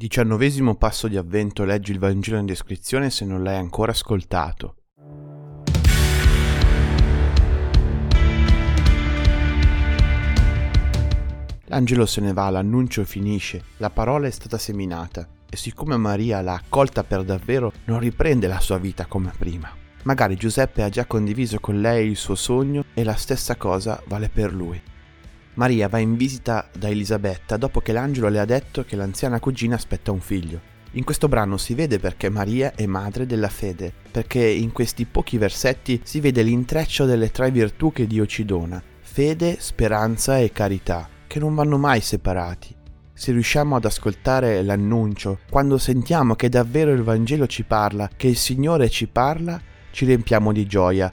19° passo di avvento, leggi il Vangelo in descrizione se non l'hai ancora ascoltato. L'angelo se ne va, l'annuncio finisce, la parola è stata seminata e siccome Maria l'ha accolta per davvero non riprende la sua vita come prima. Magari Giuseppe ha già condiviso con lei il suo sogno e la stessa cosa vale per lui. Maria va in visita da Elisabetta dopo che l'angelo le ha detto che l'anziana cugina aspetta un figlio. In questo brano si vede perché Maria è madre della fede, perché in questi pochi versetti si vede l'intreccio delle tre virtù che Dio ci dona: fede, speranza e carità, che non vanno mai separati. Se riusciamo ad ascoltare l'annuncio, quando sentiamo che davvero il Vangelo ci parla, che il Signore ci parla, ci riempiamo di gioia.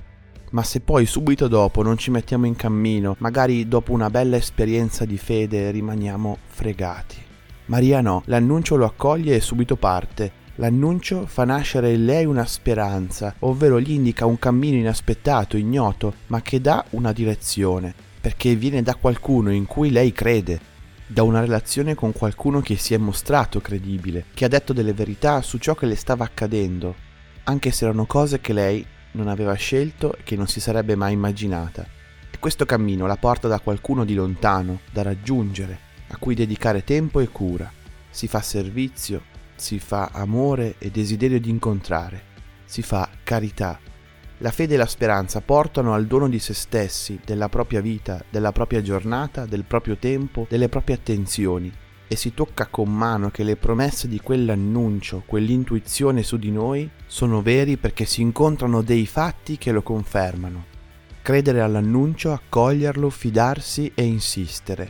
Ma se poi subito dopo non ci mettiamo in cammino, magari dopo una bella esperienza di fede, rimaniamo fregati. Maria no, l'annuncio lo accoglie e subito parte. L'annuncio fa nascere in lei una speranza, ovvero gli indica un cammino inaspettato, ignoto, ma che dà una direzione, perché viene da qualcuno in cui lei crede, da una relazione con qualcuno che si è mostrato credibile, che ha detto delle verità su ciò che le stava accadendo, anche se erano cose che lei non aveva scelto e che non si sarebbe mai immaginata. E questo cammino la porta da qualcuno di lontano, da raggiungere, a cui dedicare tempo e cura. Si fa servizio, si fa amore e desiderio di incontrare, si fa carità. La fede e la speranza portano al dono di se stessi, della propria vita, della propria giornata, del proprio tempo, delle proprie attenzioni, e si tocca con mano che le promesse di quell'annuncio, quell'intuizione su di noi, sono veri perché si incontrano dei fatti che lo confermano. Credere all'annuncio, accoglierlo, fidarsi e insistere.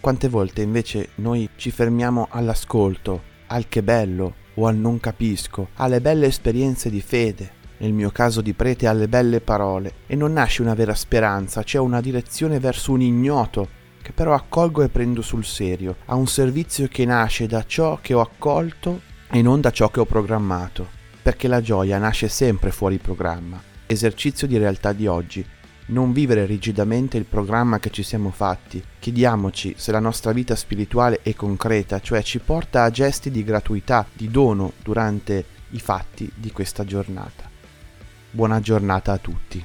Quante volte invece noi ci fermiamo all'ascolto, al che bello o al non capisco, alle belle esperienze di fede, nel mio caso di prete alle belle parole, e non nasce una vera speranza, c'è una direzione verso un ignoto, che però accolgo e prendo sul serio, a un servizio che nasce da ciò che ho accolto e non da ciò che ho programmato, perché la gioia nasce sempre fuori programma. Esercizio di realtà di oggi: non vivere rigidamente il programma che ci siamo fatti. Chiediamoci se la nostra vita spirituale è concreta, cioè ci porta a gesti di gratuità, di dono durante i fatti di questa giornata. Buona giornata a tutti.